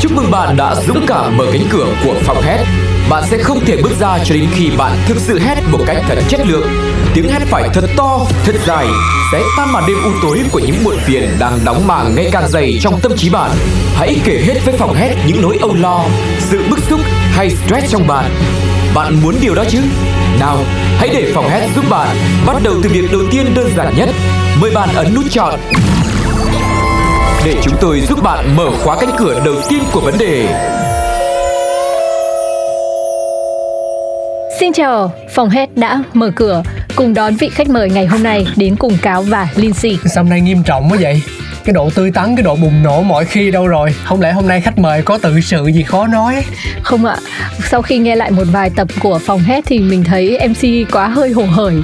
Chúc mừng bạn đã dũng cảm mở cánh cửa của phòng hét. Bạn sẽ không thể bước ra cho đến khi bạn thực sự hét một cách thật chất lượng. Tiếng hét phải thật to, thật dài, sẽ tan màn đêm u tối của những muộn phiền đang đóng màng ngày càng dày trong tâm trí bạn. Hãy kể hết với phòng hét những nỗi âu lo, sự bức xúc hay stress trong bạn. Bạn muốn điều đó chứ? Nào, hãy để phòng hét giúp bạn. Bắt đầu từ việc đầu tiên đơn giản nhất. Mời bạn ấn nút chọn để chúng tôi giúp bạn mở khóa cánh cửa đầu tiên của vấn đề. Xin chào, phòng hét đã mở cửa. Cùng đón vị khách mời ngày hôm nay đến cùng Cáo và Lindsay. Sao hôm nay nghiêm trọng quá vậy? Cái độ tươi tắn, cái độ bùng nổ mọi khi đâu rồi? Không lẽ hôm nay khách mời có tự sự gì khó nói? Không ạ, sau khi nghe lại một vài tập của phòng hét thì mình thấy MC quá hơi hồ hởi.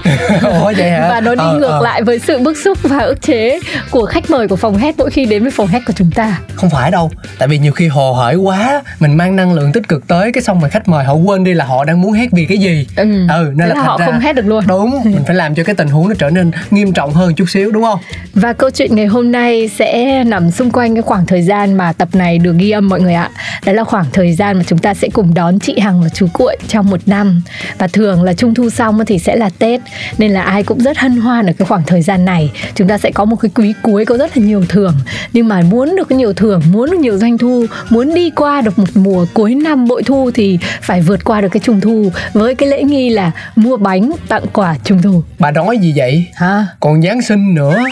Ủa vậy hả? Và nó đi ngược lại với sự bức xúc và ức chế của khách mời của phòng hét mỗi khi đến với phòng hét của chúng ta. Không phải đâu, tại vì nhiều khi hồ hởi quá, mình mang năng lượng tích cực tới cái xong mà khách mời họ quên đi là họ đang muốn hét vì cái gì. Nên là họ không hét được luôn. Đúng, mình phải làm cho cái tình huống nó trở nên nghiêm trọng hơn chút xíu, đúng không? Và câu chuyện ngày hôm nay sẽ nằm xung quanh cái khoảng thời gian mà tập này được ghi âm mọi người ạ. Đó là khoảng thời gian mà chúng ta sẽ cùng đón chị Hằng và chú Cuội trong một năm. Và thường là trung thu xong thì sẽ là Tết, nên là ai cũng rất hân hoan ở cái khoảng thời gian này. Chúng ta sẽ có một cái quý cuối có rất là nhiều thưởng. Nhưng mà muốn được nhiều thưởng, muốn được nhiều doanh thu, muốn đi qua được một mùa cuối năm bội thu thì phải vượt qua được cái trung thu với cái lễ nghi là mua bánh tặng quà trung thu. Bà nói gì vậy? Hả? Còn Giáng sinh nữa.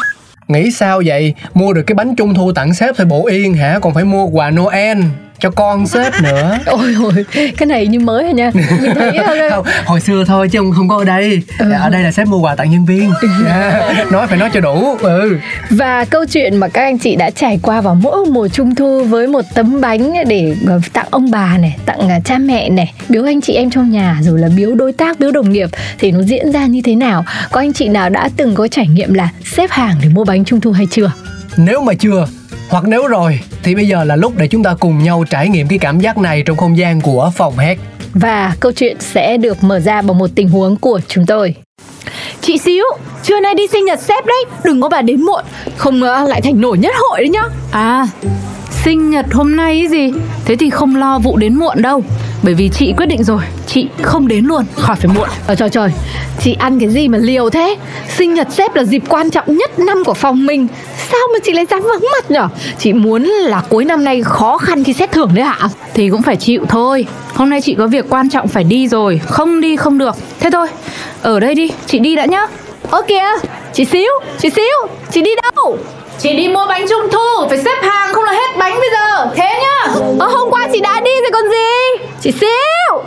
Nghĩ sao vậy? Mua được cái bánh trung thu tặng sếp thôi bộ yên hả? Còn phải mua quà Noel cho con sếp nữa. Ôi, cái này như mới rồi nha. Mình thấy không, hồi xưa thôi chứ không có ở đây. Ở đây là sếp mua quà tặng nhân viên. Nói cho đủ. Và câu chuyện mà các anh chị đã trải qua vào mỗi mùa trung thu với một tấm bánh để tặng ông bà này, tặng cha mẹ này, biếu anh chị em trong nhà, rồi là biếu đối tác, biếu đồng nghiệp thì nó diễn ra như thế nào? Có anh chị nào đã từng có trải nghiệm là xếp hàng để mua bánh trung thu hay chưa? Nếu mà chưa, hoặc nếu rồi thì bây giờ là lúc để chúng ta cùng nhau trải nghiệm cái cảm giác này trong không gian của phòng hét. Và câu chuyện sẽ được mở ra bằng một tình huống của chúng tôi. Chị xíu, trưa nay đi sinh nhật sếp đấy, đừng có bà đến muộn, không lại thành nổi nhất hội đấy nhá. À, sinh nhật hôm nay ấy gì? Thế thì không lo vụ đến muộn đâu, bởi vì chị quyết định rồi, chị không đến luôn, khỏi phải muộn. Trời, chị ăn cái gì mà liều thế? Sinh nhật sếp là dịp quan trọng nhất năm của phòng mình, sao mà chị lại dám vắng mặt nhở? Chị muốn là cuối năm nay khó khăn khi xét thưởng đấy hả? Thì cũng phải chịu thôi, hôm nay chị có việc quan trọng phải đi rồi, không đi không được. Thế thôi, ở đây đi, chị đi đã nhá. Ơ kìa, chị xíu, chị đi đâu? Chị đi mua bánh trung thu, phải xếp hàng không là hết bánh bây giờ, thế nhá. Hôm qua chị đã đi rồi còn gì. Chị xíu.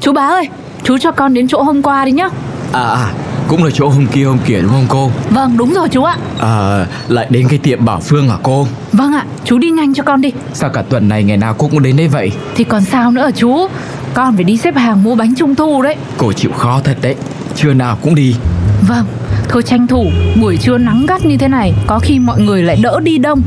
Chú Bá ơi, chú cho con đến chỗ hôm qua đi nhá. Cũng là chỗ hôm kia đúng không cô? Vâng, đúng rồi chú ạ. Lại đến cái tiệm Bảo Phương hả cô? Vâng ạ, chú đi nhanh cho con đi. Sao cả tuần này ngày nào cô cũng đến đây vậy? Thì còn sao nữa chú, con phải đi xếp hàng mua bánh trung thu đấy. Cô chịu khó thật đấy, trưa nào cũng đi. Vâng, thôi tranh thủ, buổi trưa nắng gắt như thế này, có khi mọi người lại đỡ đi đông,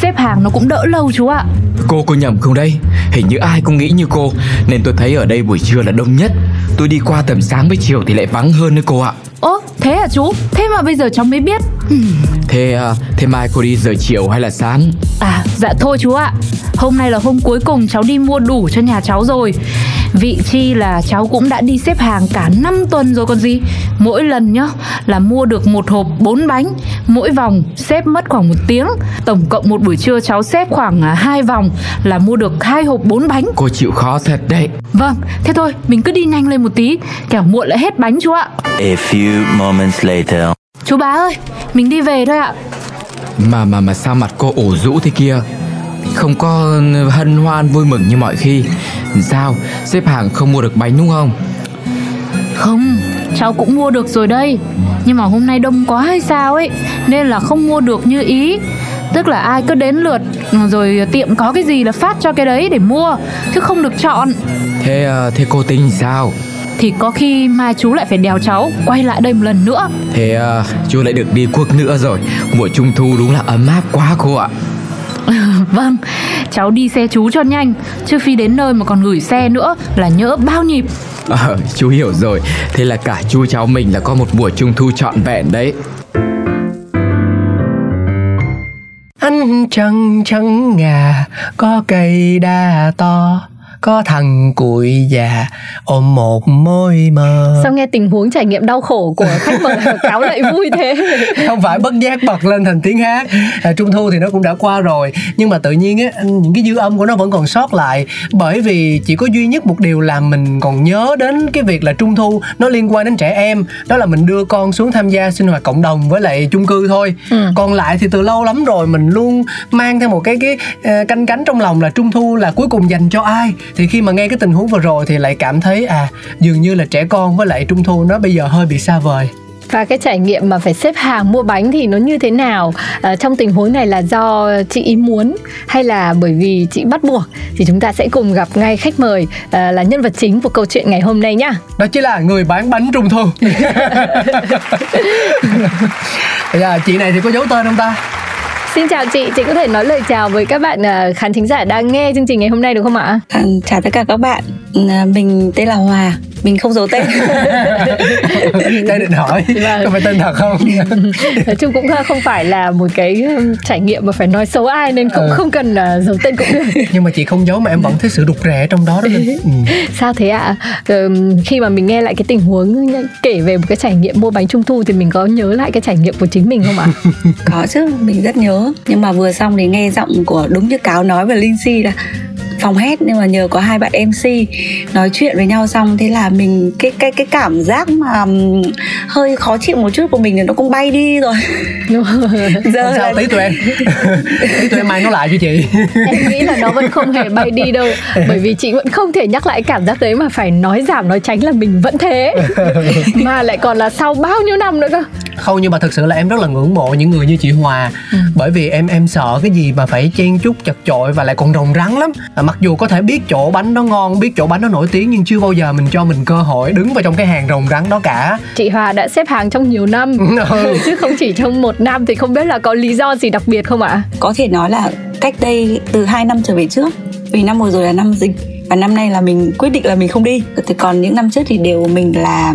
xếp hàng nó cũng đỡ lâu chú ạ. Cô có nhầm không đây? Hình như ai cũng nghĩ như cô, nên tôi thấy ở đây buổi trưa là đông nhất. Tôi đi qua tầm sáng với chiều thì lại vắng hơn đấy cô ạ. Ố, thế hả chú? Thế mà bây giờ cháu mới biết. Thế mai cô đi giờ chiều hay là sáng? Dạ thôi chú ạ, hôm nay là hôm cuối cùng cháu đi mua đủ cho nhà cháu rồi. Vị chi là cháu cũng đã đi xếp hàng cả 5 tuần rồi còn gì. Mỗi lần nhá là mua được một hộp 4 bánh, mỗi vòng xếp mất khoảng 1 tiếng. Tổng cộng một buổi trưa cháu xếp khoảng 2 vòng là mua được 2 hộp 4 bánh. Cô chịu khó thật đấy. Vâng, thế thôi mình cứ đi nhanh lên một tí, kẻo muộn lại hết bánh chú ạ. A few moments later. Chú Bá ơi, mình đi về thôi ạ. Mà sao mặt cô ủ rũ thế kia? Không có hân hoan vui mừng như mọi khi. Sao? Xếp hàng không mua được bánh đúng không? Không, cháu cũng mua được rồi đây. Nhưng mà hôm nay đông quá hay sao ấy, nên là không mua được như ý. Tức là ai cứ đến lượt, rồi tiệm có cái gì là phát cho cái đấy để mua, chứ không được chọn. Thế cô tính sao? Thì có khi mai chú lại phải đèo cháu quay lại đây một lần nữa. Chú lại được đi cuộc nữa rồi. Mùa trung thu đúng là ấm áp quá cô ạ. Vâng, cháu đi xe chú cho nhanh, chứ phi đến nơi mà còn gửi xe nữa là nhỡ bao nhịp. Chú hiểu rồi, thế là cả chú cháu mình là có một mùa trung thu trọn vẹn đấy. trắng trắng ngà, có cây đa to, có thằng cụi già ôm một môi mờ. Sao nghe tình huống trải nghiệm đau khổ của khách mời cáo lại vui thế? Không phải bất giác bật lên thành tiếng hát. Trung thu thì nó cũng đã qua rồi, nhưng mà tự nhiên á, những cái dư âm của nó vẫn còn sót lại. Bởi vì chỉ có duy nhất một điều làm mình còn nhớ đến cái việc là Trung thu nó liên quan đến trẻ em, đó là mình đưa con xuống tham gia sinh hoạt cộng đồng với lại chung cư thôi. Còn lại thì từ lâu lắm rồi mình luôn mang theo một cái canh cánh trong lòng là Trung thu là cuối cùng dành cho ai. Thì khi mà nghe cái tình huống vừa rồi thì lại cảm thấy dường như là trẻ con với lại Trung thu nó bây giờ hơi bị xa vời. Và cái trải nghiệm mà phải xếp hàng mua bánh thì nó như thế nào? Trong tình huống này là do chị ý muốn hay là bởi vì chị bắt buộc? Thì chúng ta sẽ cùng gặp ngay khách mời là nhân vật chính của câu chuyện ngày hôm nay nhá. Đó chính là người bán bánh Trung thu. Chị này thì có giấu tên không ta? Xin chào chị có thể nói lời chào với các bạn khán thính giả đang nghe chương trình ngày hôm nay được không ạ? Chào tất cả các bạn, mình tên là Hòa, mình không giấu tên. Tôi định hỏi, có phải tên thật không? Nói chung cũng không phải là một cái trải nghiệm mà phải nói xấu ai nên cũng không cần giấu tên cũng được. Nhưng mà chị không giấu mà em vẫn thấy sự đục rẻ trong đó đó. Sao thế ạ? Khi mà mình nghe lại cái tình huống kể về một cái trải nghiệm mua bánh Trung thu thì mình có nhớ lại cái trải nghiệm của chính mình không ạ? Có chứ, mình rất nhớ. Nhưng mà vừa xong thì nghe giọng của đúng như Cáo nói và Linh Si là phòng hét, nhưng mà nhờ có hai bạn MC nói chuyện với nhau xong thế là mình cái cảm giác mà hơi khó chịu một chút của mình thì nó cũng bay đi rồi. Giờ sao tí tụi em mai nó lại cho chị. Em nghĩ là nó vẫn không hề bay đi đâu, bởi vì chị vẫn không thể nhắc lại cảm giác đấy mà phải nói giảm nói tránh là mình vẫn thế, mà lại còn là sau bao nhiêu năm nữa cơ. Không, nhưng mà thực sự là em rất là ngưỡng mộ những người như chị Hòa. Bởi vì em sợ cái gì mà phải chen chúc chật chội và lại còn rồng rắn lắm. Mặc dù có thể biết chỗ bánh nó ngon, biết chỗ bánh nó nổi tiếng, nhưng chưa bao giờ mình cho mình cơ hội đứng vào trong cái hàng rồng rắn đó cả. Chị Hòa đã xếp hàng trong nhiều năm chứ không chỉ trong một năm, thì không biết là có lý do gì đặc biệt không ạ? Có thể nói là cách đây từ 2 năm trở về trước, vì năm vừa rồi là năm dịch và năm nay là mình quyết định là mình không đi. Thì còn những năm trước thì đều mình là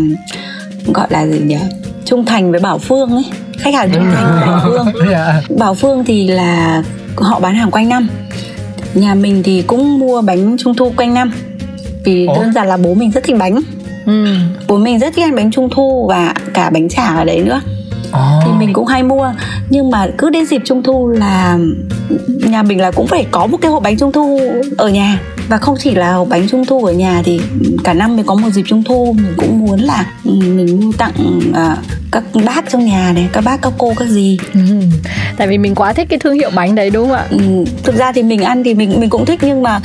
gọi là gì nhỉ? Trung thành với Bảo Phương ấy, khách hàng trung thành với Bảo Phương. Bảo Phương thì là họ bán hàng quanh năm, nhà mình thì cũng mua bánh Trung thu quanh năm vì đơn giản là bố mình rất thích bánh. Bố mình rất thích ăn bánh Trung thu và cả bánh chả ở đấy nữa. Thì mình cũng hay mua, nhưng mà cứ đến dịp Trung thu là nhà mình là cũng phải có một cái hộp bánh Trung thu ở nhà. Và không chỉ là hộp bánh Trung thu ở nhà, thì cả năm mình có một dịp Trung thu mình cũng muốn là mình mua tặng các bác trong nhà này, các bác, các cô, các dì. Tại vì mình quá thích cái thương hiệu bánh đấy đúng không ạ? Thực ra thì mình ăn thì mình cũng thích, nhưng mà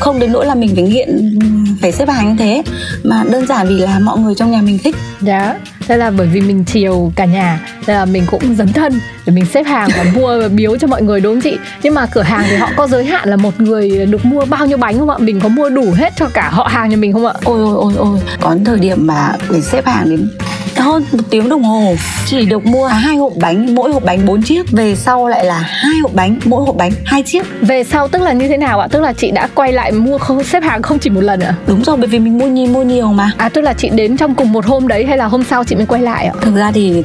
không đến nỗi là mình phải nghiện phải xếp hàng như thế, mà đơn giản vì là mọi người trong nhà mình thích. Dạ, thế là bởi vì mình chiều cả nhà nên là mình cũng dấn thân để mình xếp hàng và mua biếu cho mọi người đúng không chị? Nhưng mà cửa hàng thì họ có giới hạn là một người được mua bao nhiêu bánh không ạ? Mình có mua đủ hết cho cả họ hàng nhà mình không ạ? Ôi, có thời điểm mà để xếp hàng đến hơn 1 tiếng đồng hồ, chỉ được mua 2 hộp bánh, mỗi hộp bánh 4 chiếc. Về sau lại là 2 hộp bánh, mỗi hộp bánh 2 chiếc. Về sau tức là như thế nào ạ? Tức là chị đã quay lại mua xếp hàng không chỉ một lần ạ? Đúng rồi, bởi vì mình mua nhiều mà. Tức là chị đến trong cùng một hôm đấy hay là hôm sau chị mới quay lại ạ? Thực ra thì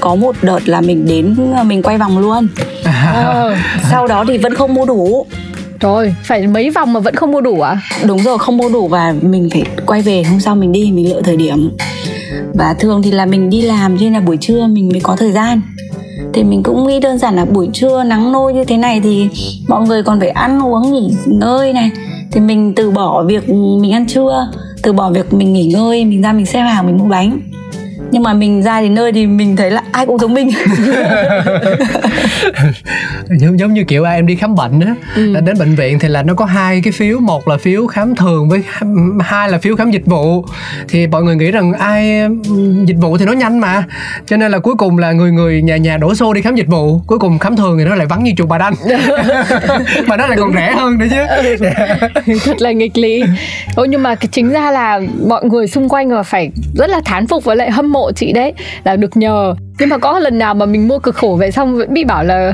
có một đợt là mình đến mình quay vòng luôn. Sau đó thì vẫn không mua đủ. Rồi, phải mấy vòng mà vẫn không mua đủ ạ? Đúng rồi, không mua đủ và mình phải quay về, hôm sau mình đi, mình lựa thời điểm. Và thường thì là mình đi làm cho nên là buổi trưa mình mới có thời gian. Thì mình cũng nghĩ đơn giản là buổi trưa nắng nôi như thế này thì mọi người còn phải ăn uống nghỉ ngơi này. Thì mình từ bỏ việc mình ăn trưa, từ bỏ việc mình nghỉ ngơi, mình ra mình xếp hàng mình mua bánh. Nhưng mà mình ra đến nơi thì mình thấy là ai cũng giống mình. Giống như kiểu em đi khám bệnh á. Đến bệnh viện thì là nó có 2 cái phiếu, một là phiếu khám thường với 2 là phiếu khám dịch vụ. Thì mọi người nghĩ rằng ai dịch vụ thì nó nhanh mà, cho nên là cuối cùng là người nhà đổ xô đi khám dịch vụ, cuối cùng khám thường thì nó lại vắng như chùa Bà Đanh. Mà nó lại còn rẻ hơn nữa chứ. Thật là nghịch lý. Nhưng mà chính ra là mọi người xung quanh mà phải rất là thán phục với lại hâm mộ chị đấy là được nhờ. Nhưng mà có lần nào mà mình mua cực khổ về xong vẫn bị bảo là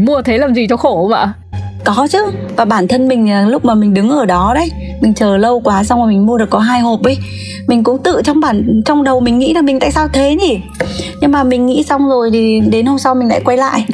mua thế làm gì cho khổ không ạ? Có chứ, và bản thân mình lúc mà mình đứng ở đó đấy mình chờ lâu quá xong rồi mình mua được có 2 hộp ấy. Mình cũng tự trong đầu mình nghĩ là mình tại sao thế nhỉ, nhưng mà mình nghĩ xong rồi thì đến hôm sau mình lại quay lại.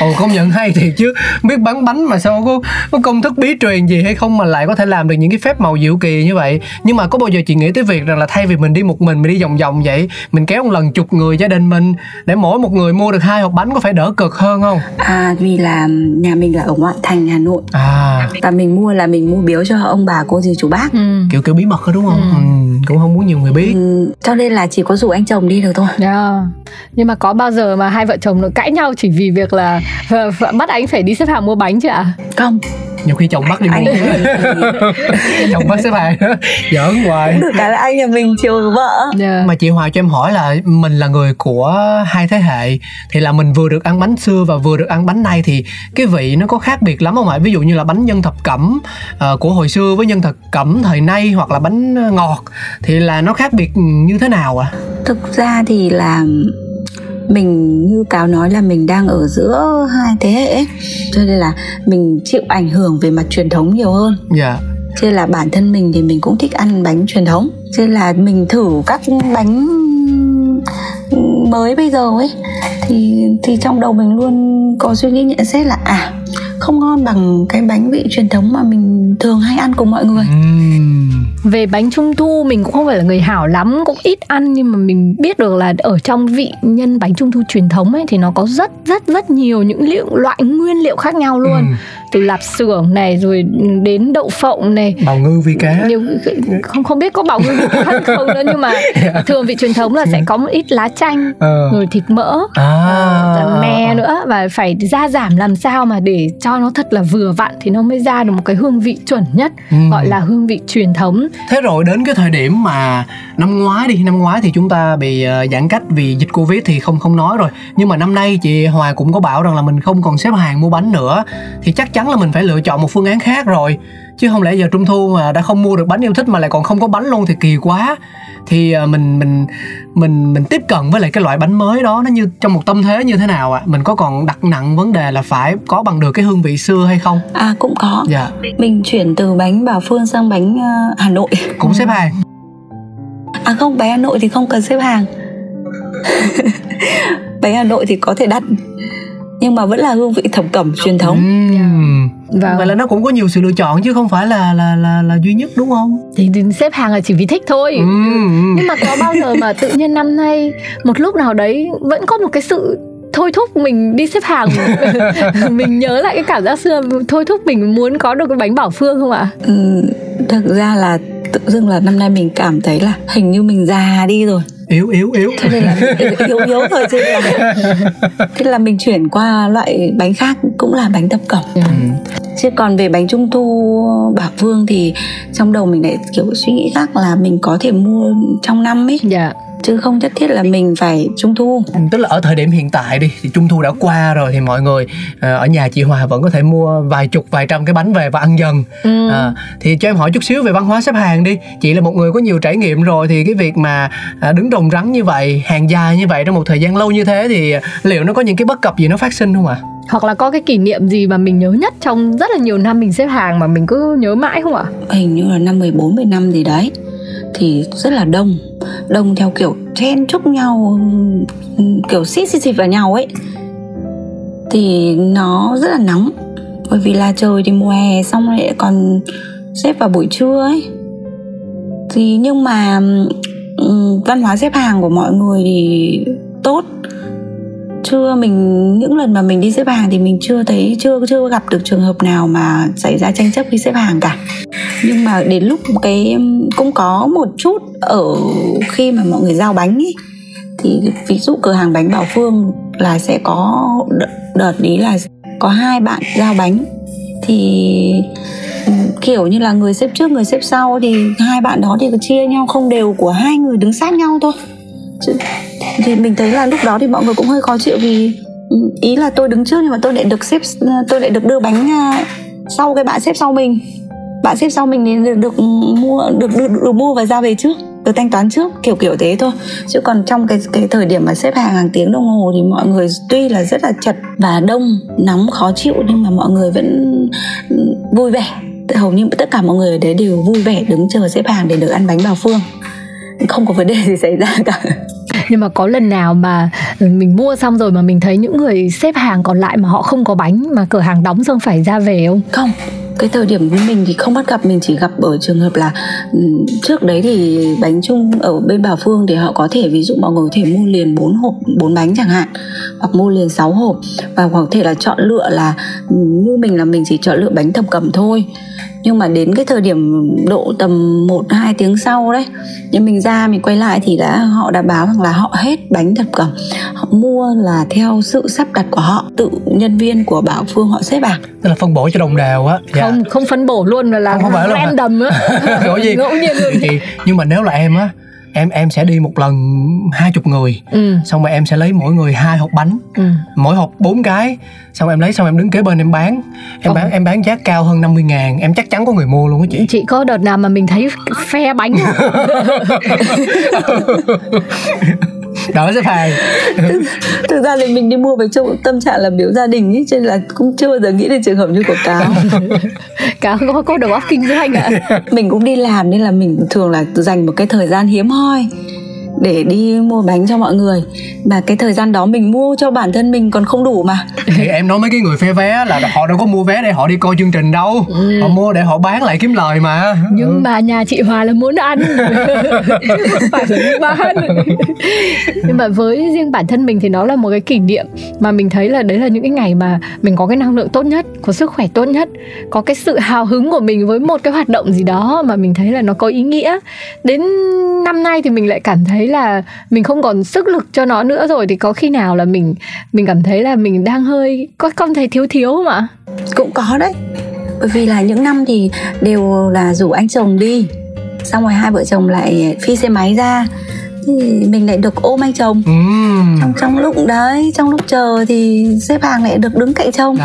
Ồ, công nhận hay thiệt chứ, biết bắn bánh mà sao có công thức bí truyền gì hay không mà lại có thể làm được những cái phép màu diệu kỳ như vậy. Nhưng mà có bao giờ chị nghĩ tới việc rằng là thay vì mình đi một mình đi vòng vòng vậy, mình kéo một lần chục người gia đình mình để mỗi một người mua được 2 hộp bánh, có phải đỡ cực hơn không? À, vì là nhà mình là ở ngoại thành Hà Nội à. Và mình mua là mình mua biếu cho ông bà cô dì chú bác, kiểu bí mật đó đúng không? Cũng không muốn nhiều người biết, cho nên là chỉ có rủ anh chồng đi được thôi. Nhưng mà có bao giờ mà hai vợ chồng nó cãi nhau chỉ vì việc là bắt anh phải đi xếp hàng mua bánh chứ ạ? Không, nhiều khi chồng bắt đi mua, chồng bắt xếp hàng nữa, giỡn hoài. Được cái là anh nhà mình chiều vợ. Mà chị Hoài cho em hỏi là mình là người của 2 thế hệ, thì là mình vừa được ăn bánh xưa và vừa được ăn bánh nay, thì cái vị nó có khác biệt lắm không ạ? Ví dụ như là bánh nhân thập cẩm của hồi xưa với nhân thập cẩm thời nay, hoặc là bánh ngọt, thì là nó khác biệt như thế nào ạ? Thực ra thì là mình như Cáo nói là mình đang ở giữa 2 thế hệ ấy. Cho nên là mình chịu ảnh hưởng về mặt truyền thống nhiều hơn. Cho nên là bản thân mình thì mình cũng thích ăn bánh truyền thống, cho nên là mình thử các bánh mới bây giờ ấy, thì trong đầu mình luôn có suy nghĩ nhận xét là không ngon bằng cái bánh vị truyền thống mà mình thường hay ăn cùng mọi người. Về bánh trung thu mình cũng không phải là người hảo lắm, cũng ít ăn, nhưng mà mình biết được là ở trong vị nhân bánh trung thu truyền thống ấy thì nó có rất nhiều những loại nguyên liệu khác nhau luôn. Từ lạp xưởng này rồi đến đậu phộng này, bào ngư vi cá, không biết có bào ngư vi cá không nữa, nhưng mà thường vị truyền thống là sẽ có một ít lá chanh, rồi thịt mỡ, mè nữa, và phải gia giảm làm sao mà để cho nó thật là vừa vặn thì nó mới ra được một cái hương vị chuẩn nhất, gọi là hương vị truyền thống. Thế rồi đến cái thời điểm mà năm ngoái thì chúng ta bị giãn cách vì dịch Covid thì không nói rồi, nhưng mà năm nay chị Hoài cũng có bảo rằng là mình không còn xếp hàng mua bánh nữa, thì chắc chắn là mình phải lựa chọn một phương án khác rồi, chứ không lẽ giờ trung thu mà đã không mua được bánh yêu thích mà lại còn không có bánh luôn thì kỳ quá. Thì mình tiếp cận với lại cái loại bánh mới đó nó như trong một tâm thế như thế nào ạ? Mình có còn đặt nặng vấn đề là phải có bằng được cái hương vị xưa hay không? À, cũng có. Mình chuyển từ bánh Bảo Phương sang bánh Hà Nội. Cũng xếp hàng. À không, bánh Hà Nội thì không cần xếp hàng. Bánh Hà Nội thì có thể đặt, nhưng mà vẫn là hương vị thập cẩm truyền thống. Vậy là nó cũng có nhiều sự lựa chọn chứ không phải là duy nhất đúng không? Thì xếp hàng là chỉ vì thích thôi. Nhưng mà có bao giờ mà tự nhiên năm nay một lúc nào đấy vẫn có một cái sự thôi thúc mình đi xếp hàng? Mình nhớ lại cái cảm giác xưa, thôi thúc mình muốn có được cái bánh Bảo Phương không ạ? Thực ra là tự dưng là năm nay mình cảm thấy là hình như mình già đi rồi, yếu thế nên là yếu rồi, thế là mình chuyển qua loại bánh khác cũng là bánh thập cẩm. Chứ còn về bánh trung thu Bảo Vương thì trong đầu mình lại kiểu suy nghĩ khác, là mình có thể mua trong năm ấy, chứ không nhất thiết là mình phải trung thu. Tức là ở thời điểm hiện tại đi thì trung thu đã qua rồi, thì mọi người ở nhà chị Hòa vẫn có thể mua vài chục vài trăm cái bánh về và ăn dần. Thì cho em hỏi chút xíu về văn hóa xếp hàng đi, chị là một người có nhiều trải nghiệm rồi, thì cái việc mà đứng rồng rắn như vậy, hàng dài như vậy trong một thời gian lâu như thế thì liệu nó có những cái bất cập gì nó phát sinh không ạ? Hoặc là có cái kỷ niệm gì mà mình nhớ nhất trong rất là nhiều năm mình xếp hàng mà mình cứ nhớ mãi không ạ? Hình như là năm 14-15 gì đấy thì rất là đông theo kiểu chen chúc nhau, kiểu xít vào nhau ấy, thì nó rất là nóng, bởi vì là trời thì mùa hè xong lại còn xếp vào buổi trưa ấy. Thì nhưng mà văn hóa xếp hàng của mọi người thì tốt, chưa mình những lần mà mình đi xếp hàng thì mình chưa gặp được trường hợp nào mà xảy ra tranh chấp khi xếp hàng cả. Nhưng mà đến lúc cái cũng có một chút ở khi mà mọi người giao bánh ấy, thì ví dụ cửa hàng bánh Bảo Phương là sẽ có đợt ý là có 2 bạn giao bánh, thì kiểu như là người xếp trước người xếp sau thì 2 bạn đó thì chia nhau không đều của 2 người đứng sát nhau thôi. Thì mình thấy là lúc đó thì mọi người cũng hơi khó chịu, vì ý là tôi đứng trước nhưng mà tôi lại được đưa bánh sau cái bạn xếp sau mình. Bạn xếp sau mình thì được mua và ra về trước, được thanh toán trước, kiểu thế thôi. Chứ còn trong cái thời điểm mà xếp hàng tiếng đồng hồ thì mọi người tuy là rất là chật và đông, nóng, khó chịu, nhưng mà mọi người vẫn vui vẻ, hầu như tất cả mọi người ở đấy đều vui vẻ đứng chờ xếp hàng để được ăn bánh bào Phương, không có vấn đề gì xảy ra cả. Nhưng mà có lần nào mà mình mua xong rồi mà mình thấy những người xếp hàng còn lại mà họ không có bánh, mà cửa hàng đóng xong phải ra về không? Không, cái thời điểm với mình thì không bắt gặp, mình chỉ gặp ở trường hợp là trước đấy thì bánh chưng ở bên Bảo Phương thì họ có thể ví dụ mọi người có thể mua liền 4 hộp 4 bánh chẳng hạn, hoặc mua liền 6 hộp, và có thể là chọn lựa là như mình là mình chỉ chọn lựa bánh thập cẩm thôi. Nhưng mà đến cái thời điểm độ tầm 1-2 tiếng sau đấy, nhưng mình ra mình quay lại thì họ đã báo rằng là họ hết bánh thập cẩm. Họ mua là theo sự sắp đặt của họ, tự nhân viên của Bảo Phương họ xếp bảng, tức là phân bổ cho đồng đều á. Không, không phân bổ luôn mà là random á. Ngẫu nhiên luôn. Nhưng mà nếu là em á, em sẽ đi một lần 20 người, xong rồi em sẽ lấy mỗi người 2 hộp bánh, mỗi hộp 4 cái, xong em lấy, xong em đứng kế bên em bán, em bán giá cao hơn 50.000, em chắc chắn có người mua luôn á chị. Chị có đợt nào mà mình thấy phe bánh không? Đó rất hay. Thực ra thì mình đi mua với tâm trạng là biếu gia đình ý, cho nên là cũng chưa bao giờ nghĩ đến trường hợp như của Cáo. Cáo có đầu óc kinh doanh ạ. Mình cũng đi làm nên là mình thường là dành một cái thời gian hiếm hoi để đi mua bánh cho mọi người, mà cái thời gian đó mình mua cho bản thân mình còn không đủ mà. Thì em nói mấy cái người phe vé là họ đâu có mua vé để họ đi coi chương trình đâu, họ mua để họ bán lại kiếm lời mà. Nhưng mà nhà chị Hòa là muốn ăn. Phải là đi bán. Nhưng mà với riêng bản thân mình thì nó là một cái kỷ niệm mà mình thấy là đấy là những cái ngày mà mình có cái năng lượng tốt nhất, có sức khỏe tốt nhất, có cái sự hào hứng của mình với một cái hoạt động gì đó mà mình thấy là nó có ý nghĩa. Đến năm nay thì mình lại cảm thấy là mình không còn sức lực cho nó nữa rồi, thì có khi nào là mình cảm thấy là mình đang hơi có không thấy thiếu mà cũng có đấy. Bởi vì là những năm thì đều là rủ anh chồng đi, xong rồi hai vợ chồng lại phi xe máy ra thì mình lại được ôm anh chồng. Trong lúc đấy, trong lúc chờ thì xếp hàng lại được đứng cạnh chồng.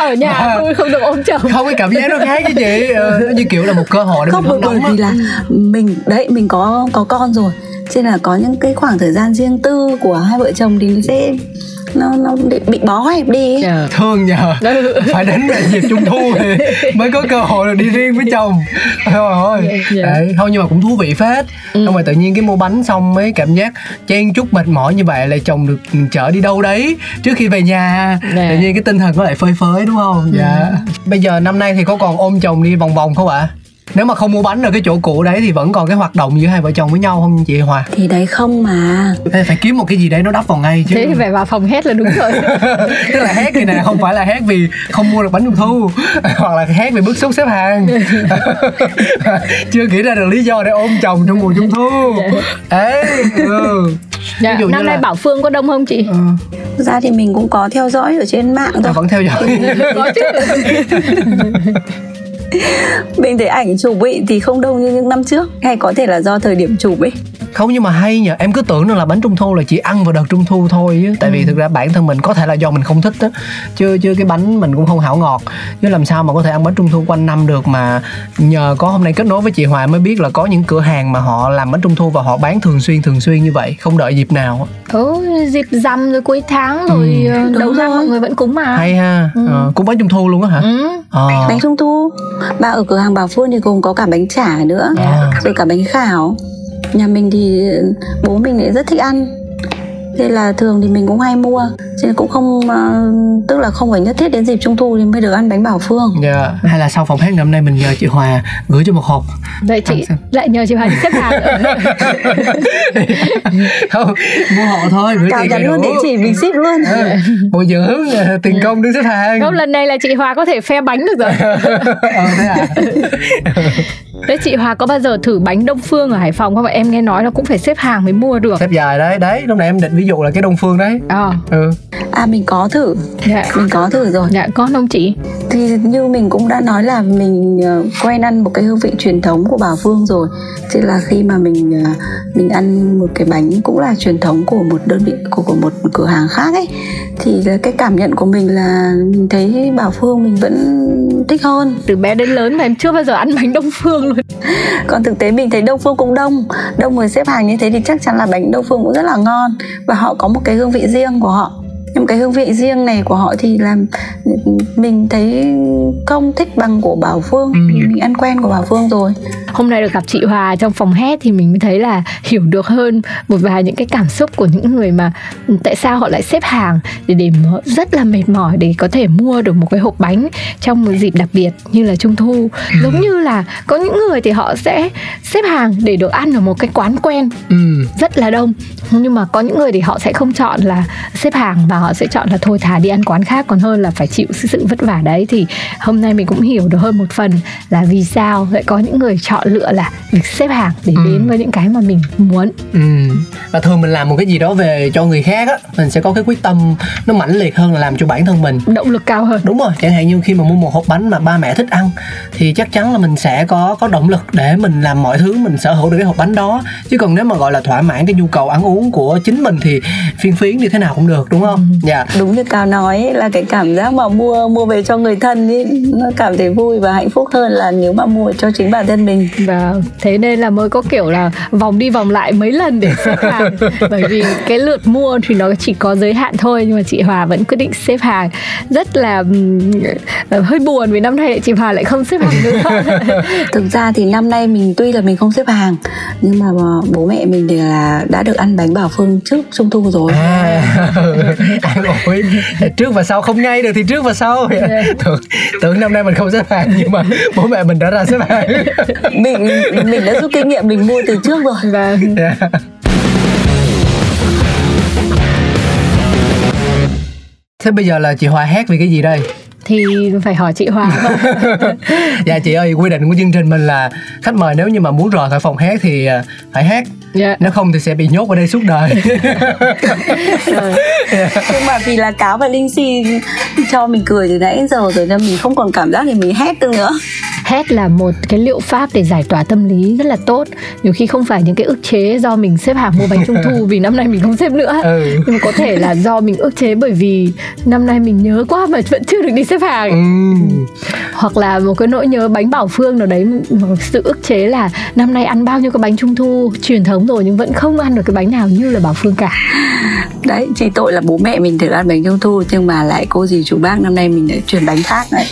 Ở nhà tôi không được ôm chồng. Không, cái cảm giác nó khác chứ chị. Như kiểu là một cơ hội để mình đóng. Bởi vì là mình có con rồi, cho nên là có những cái khoảng thời gian riêng tư của hai vợ chồng thì sẽ nó bị bó hẹp đi ấy. Thương nhờ. Phải đến dịp Trung Thu thì mới có cơ hội là đi riêng với chồng. Thôi nhưng mà cũng thú vị phết. Xong rồi tự nhiên cái mua bánh xong mới cảm giác chen chúc mệt mỏi như vậy, lại chồng được chở đi đâu đấy trước khi về nhà. Tự nhiên cái tinh thần nó lại phơi phới đúng không? Bây giờ năm nay thì có còn ôm chồng đi vòng vòng không ạ? Nếu mà không mua bánh ở cái chỗ cũ đấy thì vẫn còn cái hoạt động giữa hai vợ chồng với nhau không chị Hòa? Thì đấy không mà. Thế phải kiếm một cái gì đấy nó đắp vào ngay chứ. Thế thì phải vào phòng hét là đúng rồi. Tức là hét thì này không phải là hét vì không mua được bánh Trung Thu, hoặc là hét vì bức xúc xếp hàng. Chưa nghĩ ra được lý do để ôm chồng trong mùa Trung Thu. Năm nay Bảo Phương có đông không chị? Thực ra thì mình cũng có theo dõi ở trên mạng thôi. Vẫn theo dõi. Có chứ. Mình thấy ảnh chụp ấy thì không đông như những năm trước, hay có thể là do thời điểm chụp ấy. Không, nhưng mà hay nhỉ, em cứ tưởng là bánh Trung Thu là chỉ ăn vào đợt Trung Thu thôi chứ. Tại vì thực ra bản thân mình có thể là do mình không thích đó, chứ cái bánh mình cũng không hảo ngọt, chứ làm sao mà có thể ăn bánh Trung Thu quanh năm được. Mà nhờ có hôm nay kết nối với chị Hòa mới biết là có những cửa hàng mà họ làm bánh Trung Thu và họ bán thường xuyên như vậy, không đợi dịp nào. Dịp rằm rồi, cuối tháng rồi, đầu năm mọi người vẫn cúng mà. Hay ha. Cúng bánh Trung Thu luôn á hả? Bánh Trung Thu. Và ở cửa hàng Bảo Phương thì gồm có cả bánh chả nữa, rồi cả bánh khảo. Nhà mình thì bố mình lại rất thích ăn, thế là thường thì mình cũng hay mua, cho nên cũng không, tức là không phải nhất thiết đến dịp Trung Thu thì mới được ăn bánh Bảo Phương. Hay là sau phòng hết năm nay mình nhờ chị Hòa gửi cho một hộp. Vậy chị lại nhờ chị Hòa đi xếp hàng. Không, mua hộ thôi, gửi tiền đầy đủ. Địa chỉ mình ship luôn. Bồi dưỡng tiền công đứng xếp hàng. Không, lần này là chị Hòa có thể phe bánh được rồi. Thế à? Đấy, chị Hòa có bao giờ thử bánh Đông Phương ở Hải Phòng không? Em nghe nói là cũng phải xếp hàng mới mua được. Xếp dài đấy, đấy, lúc nãy em định ví dụ là cái Đông Phương đấy. Mình có thử. Mình có thử rồi. Có không chị? Thì như mình cũng đã nói là mình quen ăn một cái hương vị truyền thống của Bảo Phương rồi. Thế là khi mà mình ăn một cái bánh cũng là truyền thống của một đơn vị, của một cửa hàng khác ấy, thì cái cảm nhận của mình là mình thấy Bảo Phương mình vẫn thích hơn. Từ bé đến lớn mà em chưa bao giờ ăn bánh Đông Phương luôn. Còn thực tế mình thấy Đông Phương cũng đông người xếp hàng như thế thì chắc chắn là bánh Đông Phương cũng rất là ngon, và họ có một cái hương vị riêng của họ. Nhưng cái hương vị riêng này của họ thì làm mình thấy không thích bằng của Bảo Vương. Mình ăn quen của Bảo Vương rồi. Hôm nay được gặp chị Hòa trong phòng hát thì mình mới thấy là hiểu được hơn một vài những cái cảm xúc của những người mà tại sao họ lại xếp hàng để rất là mệt mỏi để có thể mua được một cái hộp bánh trong một dịp đặc biệt như là Trung Thu. Giống như là có những người thì họ sẽ xếp hàng để được ăn ở một cái quán quen rất là đông, nhưng mà có những người thì họ sẽ không chọn là xếp hàng và họ sẽ chọn là thôi thà đi ăn quán khác còn hơn là phải chịu sự vất vả đấy. Thì hôm nay mình cũng hiểu được hơn một phần là vì sao lại có những người chọn lựa là việc xếp hàng để đến với những cái mà mình muốn. Và thường mình làm một cái gì đó về cho người khác á, mình sẽ có cái quyết tâm nó mãnh liệt hơn là làm cho bản thân mình, động lực cao hơn. Đúng rồi, chẳng hạn như khi mà mua một hộp bánh mà ba mẹ thích ăn thì chắc chắn là mình sẽ có động lực để mình làm mọi thứ mình sở hữu được cái hộp bánh đó. Chứ còn nếu mà gọi là thỏa mãn cái nhu cầu ăn uống của chính mình thì phiên phiến như thế nào cũng được, đúng không? Dạ. Đúng như Cao nói ấy, là cái cảm giác mà mua về cho người thân ấy, nó cảm thấy vui và hạnh phúc hơn là nếu mà mua cho chính bản thân mình. Và thế nên là mới có kiểu là vòng đi vòng lại mấy lần để xếp hàng. Bởi vì cái lượt mua thì nó chỉ có giới hạn thôi, nhưng mà chị Hòa vẫn quyết định xếp hàng. Rất là hơi buồn vì năm nay chị Hòa lại không xếp hàng nữa. Thực ra thì năm nay mình tuy là mình không xếp hàng, nhưng mà bố mẹ mình thì là đã được ăn bánh Bảo Phương trước Trung Thu rồi. Trước và sau không ngay được thì trước và sau. Tưởng năm nay mình không xếp hàng nhưng mà bố mẹ mình đã ra xếp hàng. Mình đã rút kinh nghiệm, mình mua từ trước rồi. Vâng. Thế bây giờ là chị Hòa hát vì cái gì đây? Thì phải hỏi chị Hòa. Dạ chị ơi, quy định của chương trình mình là khách mời nếu như mà muốn rời khỏi phòng hát thì phải hát. Yeah. Nếu không thì sẽ bị nhốt ở đây suốt đời. Nhưng mà vì là Cáo và Linh Si cho mình cười từ nãy giờ rồi nên mình không còn cảm giác thì mình hét nữa. Hét là một cái liệu pháp để giải tỏa tâm lý rất là tốt. Nhiều khi không phải những cái ức chế do mình xếp hàng mua bánh Trung Thu vì năm nay mình không xếp nữa. Nhưng có thể là do mình ức chế bởi vì năm nay mình nhớ quá mà vẫn chưa được đi xếp hàng. Hoặc là một cái nỗi nhớ bánh Bảo Phương nào đấy, một sự ức chế là năm nay ăn bao nhiêu cái bánh Trung Thu truyền thống rồi nhưng vẫn không ăn được cái bánh nào như là Bảo Phương cả. Đấy, chỉ tội là bố mẹ mình thường ăn bánh Trung Thu nhưng mà lại cô dì chú bác năm nay mình lại truyền bánh khác đấy.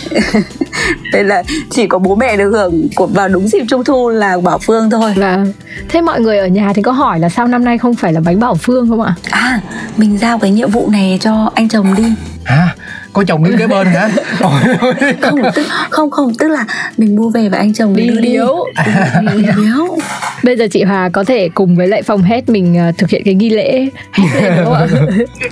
Nên là chỉ có bố mẹ được hưởng vào đúng dịp Trung Thu là Bảo Phương thôi. Và thế mọi người ở nhà thì có hỏi là sao năm nay không phải là bánh Bảo Phương không ạ? À, mình giao cái nhiệm vụ này cho anh chồng đi. À, có chồng đứng kế bên hả? Không, tức là mình mua về và anh chồng đưa đi. Điếu. Bây giờ chị Hòa có thể cùng với lại phòng hết mình thực hiện cái nghi lễ đúng không ạ?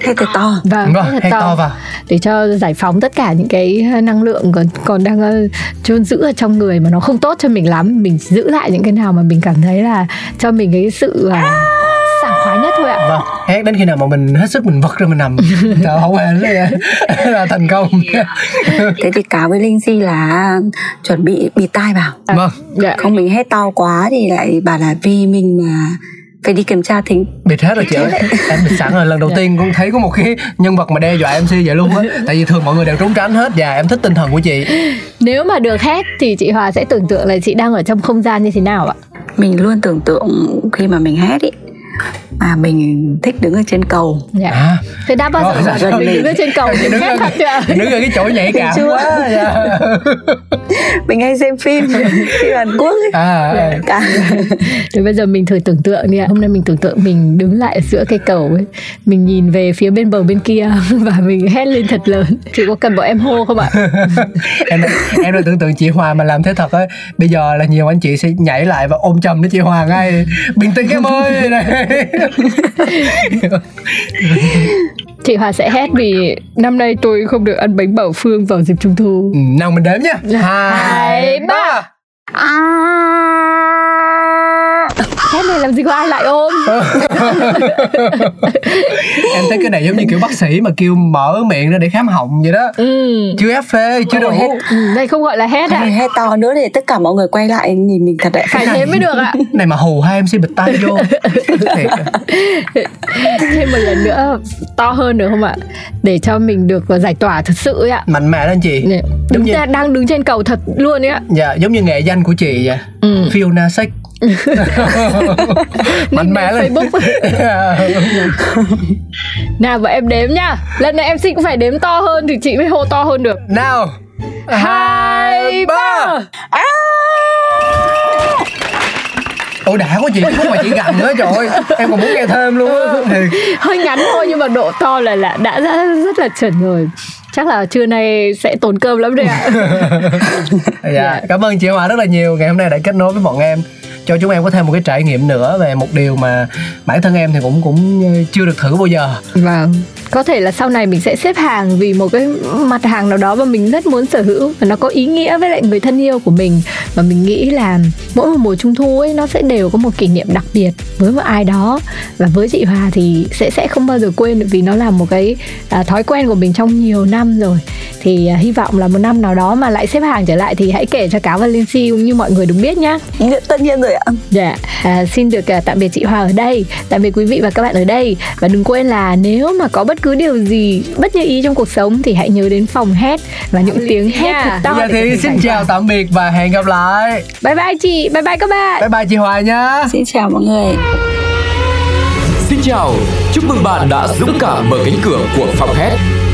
Hết thật to. Vâng, hết to vào. Để cho giải phóng tất cả những cái năng lượng còn đang chôn giữ ở trong người mà nó không tốt cho mình lắm. Mình giữ lại những cái nào mà mình cảm thấy là cho mình cái sự... sảng khoái nhất thôi ạ. Vâng, hét đến khi nào mà mình hết sức mình vật ra mình nằm. Trời không hề là thành công. Thế thì Cáo với Linh Si là chuẩn bị bịt tai vào. Vâng. Không mình hét to quá thì lại bảo là vì mình mà phải đi kiểm tra thính. Bịt hết rồi chị ơi. Em bịt sẵn rồi, lần đầu tiên cũng thấy có một cái nhân vật mà đe dọa MC vậy luôn á. Tại vì thường mọi người đều trốn tránh hết. Và em thích tinh thần của chị. Nếu mà được hét thì chị Hòa sẽ tưởng tượng là chị đang ở trong không gian như thế nào ạ? Mình luôn tưởng tượng khi mà mình hét ý, mà mình thích đứng ở trên cầu. Dạ. À, thế đã bao giờ mình đứng ở trên cầu mình hát thật chưa? Đứng ở cái chỗ nhạy cảm quá. Dạ. Mình hay xem phim Hàn Quốc ấy. Rồi bây giờ mình thử tưởng tượng đi ạ. Hôm nay mình tưởng tượng mình đứng lại giữa cây cầu ấy, mình nhìn về phía bên bờ bên kia và mình hét lên thật lớn. Chị có cần bọn em hô không ạ? Em đã tưởng tượng chị Hòa mà làm thế thật ấy, bây giờ là nhiều anh chị sẽ nhảy lại và ôm chầm với chị Hòa ngay. Bình tĩnh em ơi. Chị Hòa sẽ hét vì năm nay tôi không được ăn bánh Bảo Phương vào dịp Trung Thu. Nào mình đếm nhá. 2, 3. Hét này làm gì có ai lại ôm. Em thấy cái này giống như kiểu bác sĩ mà kêu mở miệng ra để khám họng vậy đó. Chưa ép phê, chưa đâu. Đây không gọi là hét ạ. Hét to nữa thì tất cả mọi người quay lại nhìn mình thật đấy. Phải thế mới được ạ. Này mà hù hai MC bịt tai vô. Thêm một lần nữa to hơn được không ạ? Để cho mình được giải tỏa thật sự ấy ạ. Mạnh mẽ lên chị. Đúng như... đang đứng trên cầu thật luôn ấy ạ. Dạ, giống như nghệ danh của chị vậy. Fiona Sex. Mạnh mẽ lên Facebook. Nào và em đếm nha. Lần này em xin cũng phải đếm to hơn thì chị mới hô to hơn được. Nào 2, 3. Ôi đã quá chị, khúc mà chị gầm nữa trời ơi. Em còn muốn nghe thêm luôn á. Hơi ngắn thôi nhưng mà độ to là đã rất là chuẩn rồi. Chắc là trưa nay sẽ tốn cơm lắm đấy ạ. Dạ, cảm ơn chị Hòa rất là nhiều. Ngày hôm nay đã kết nối với bọn em, cho chúng em có thêm một cái trải nghiệm nữa về một điều mà bản thân em thì cũng chưa được thử bao giờ. Vâng, có thể là sau này mình sẽ xếp hàng vì một cái mặt hàng nào đó mà mình rất muốn sở hữu và nó có ý nghĩa với lại người thân yêu của mình. Và mình nghĩ là mỗi một mùa trung thu ấy nó sẽ đều có một kỷ niệm đặc biệt với một ai đó. Và với chị Hòa thì sẽ không bao giờ quên vì nó là một cái thói quen của mình trong nhiều năm rồi. Thì hy vọng là một năm nào đó mà lại xếp hàng trở lại thì hãy kể cho Cáo và Linh Si cũng như mọi người đúng biết nhá. Tất nhiên rồi ạ. Dạ, xin được tạm biệt chị Hòa ở đây, tạm biệt quý vị và các bạn ở đây. Và đừng quên là nếu mà có bất cứ điều gì bất như ý trong cuộc sống thì hãy nhớ đến phòng hét và những tiếng hét thật to. Bây giờ thì xin chào tạm biệt và hẹn gặp lại. Bye bye chị, bye bye các bạn. Bye bye chị Hòa nhá. Xin chào mọi người. Xin chào, chúc mừng bạn đã dũng cảm mở cánh cửa của phòng hét.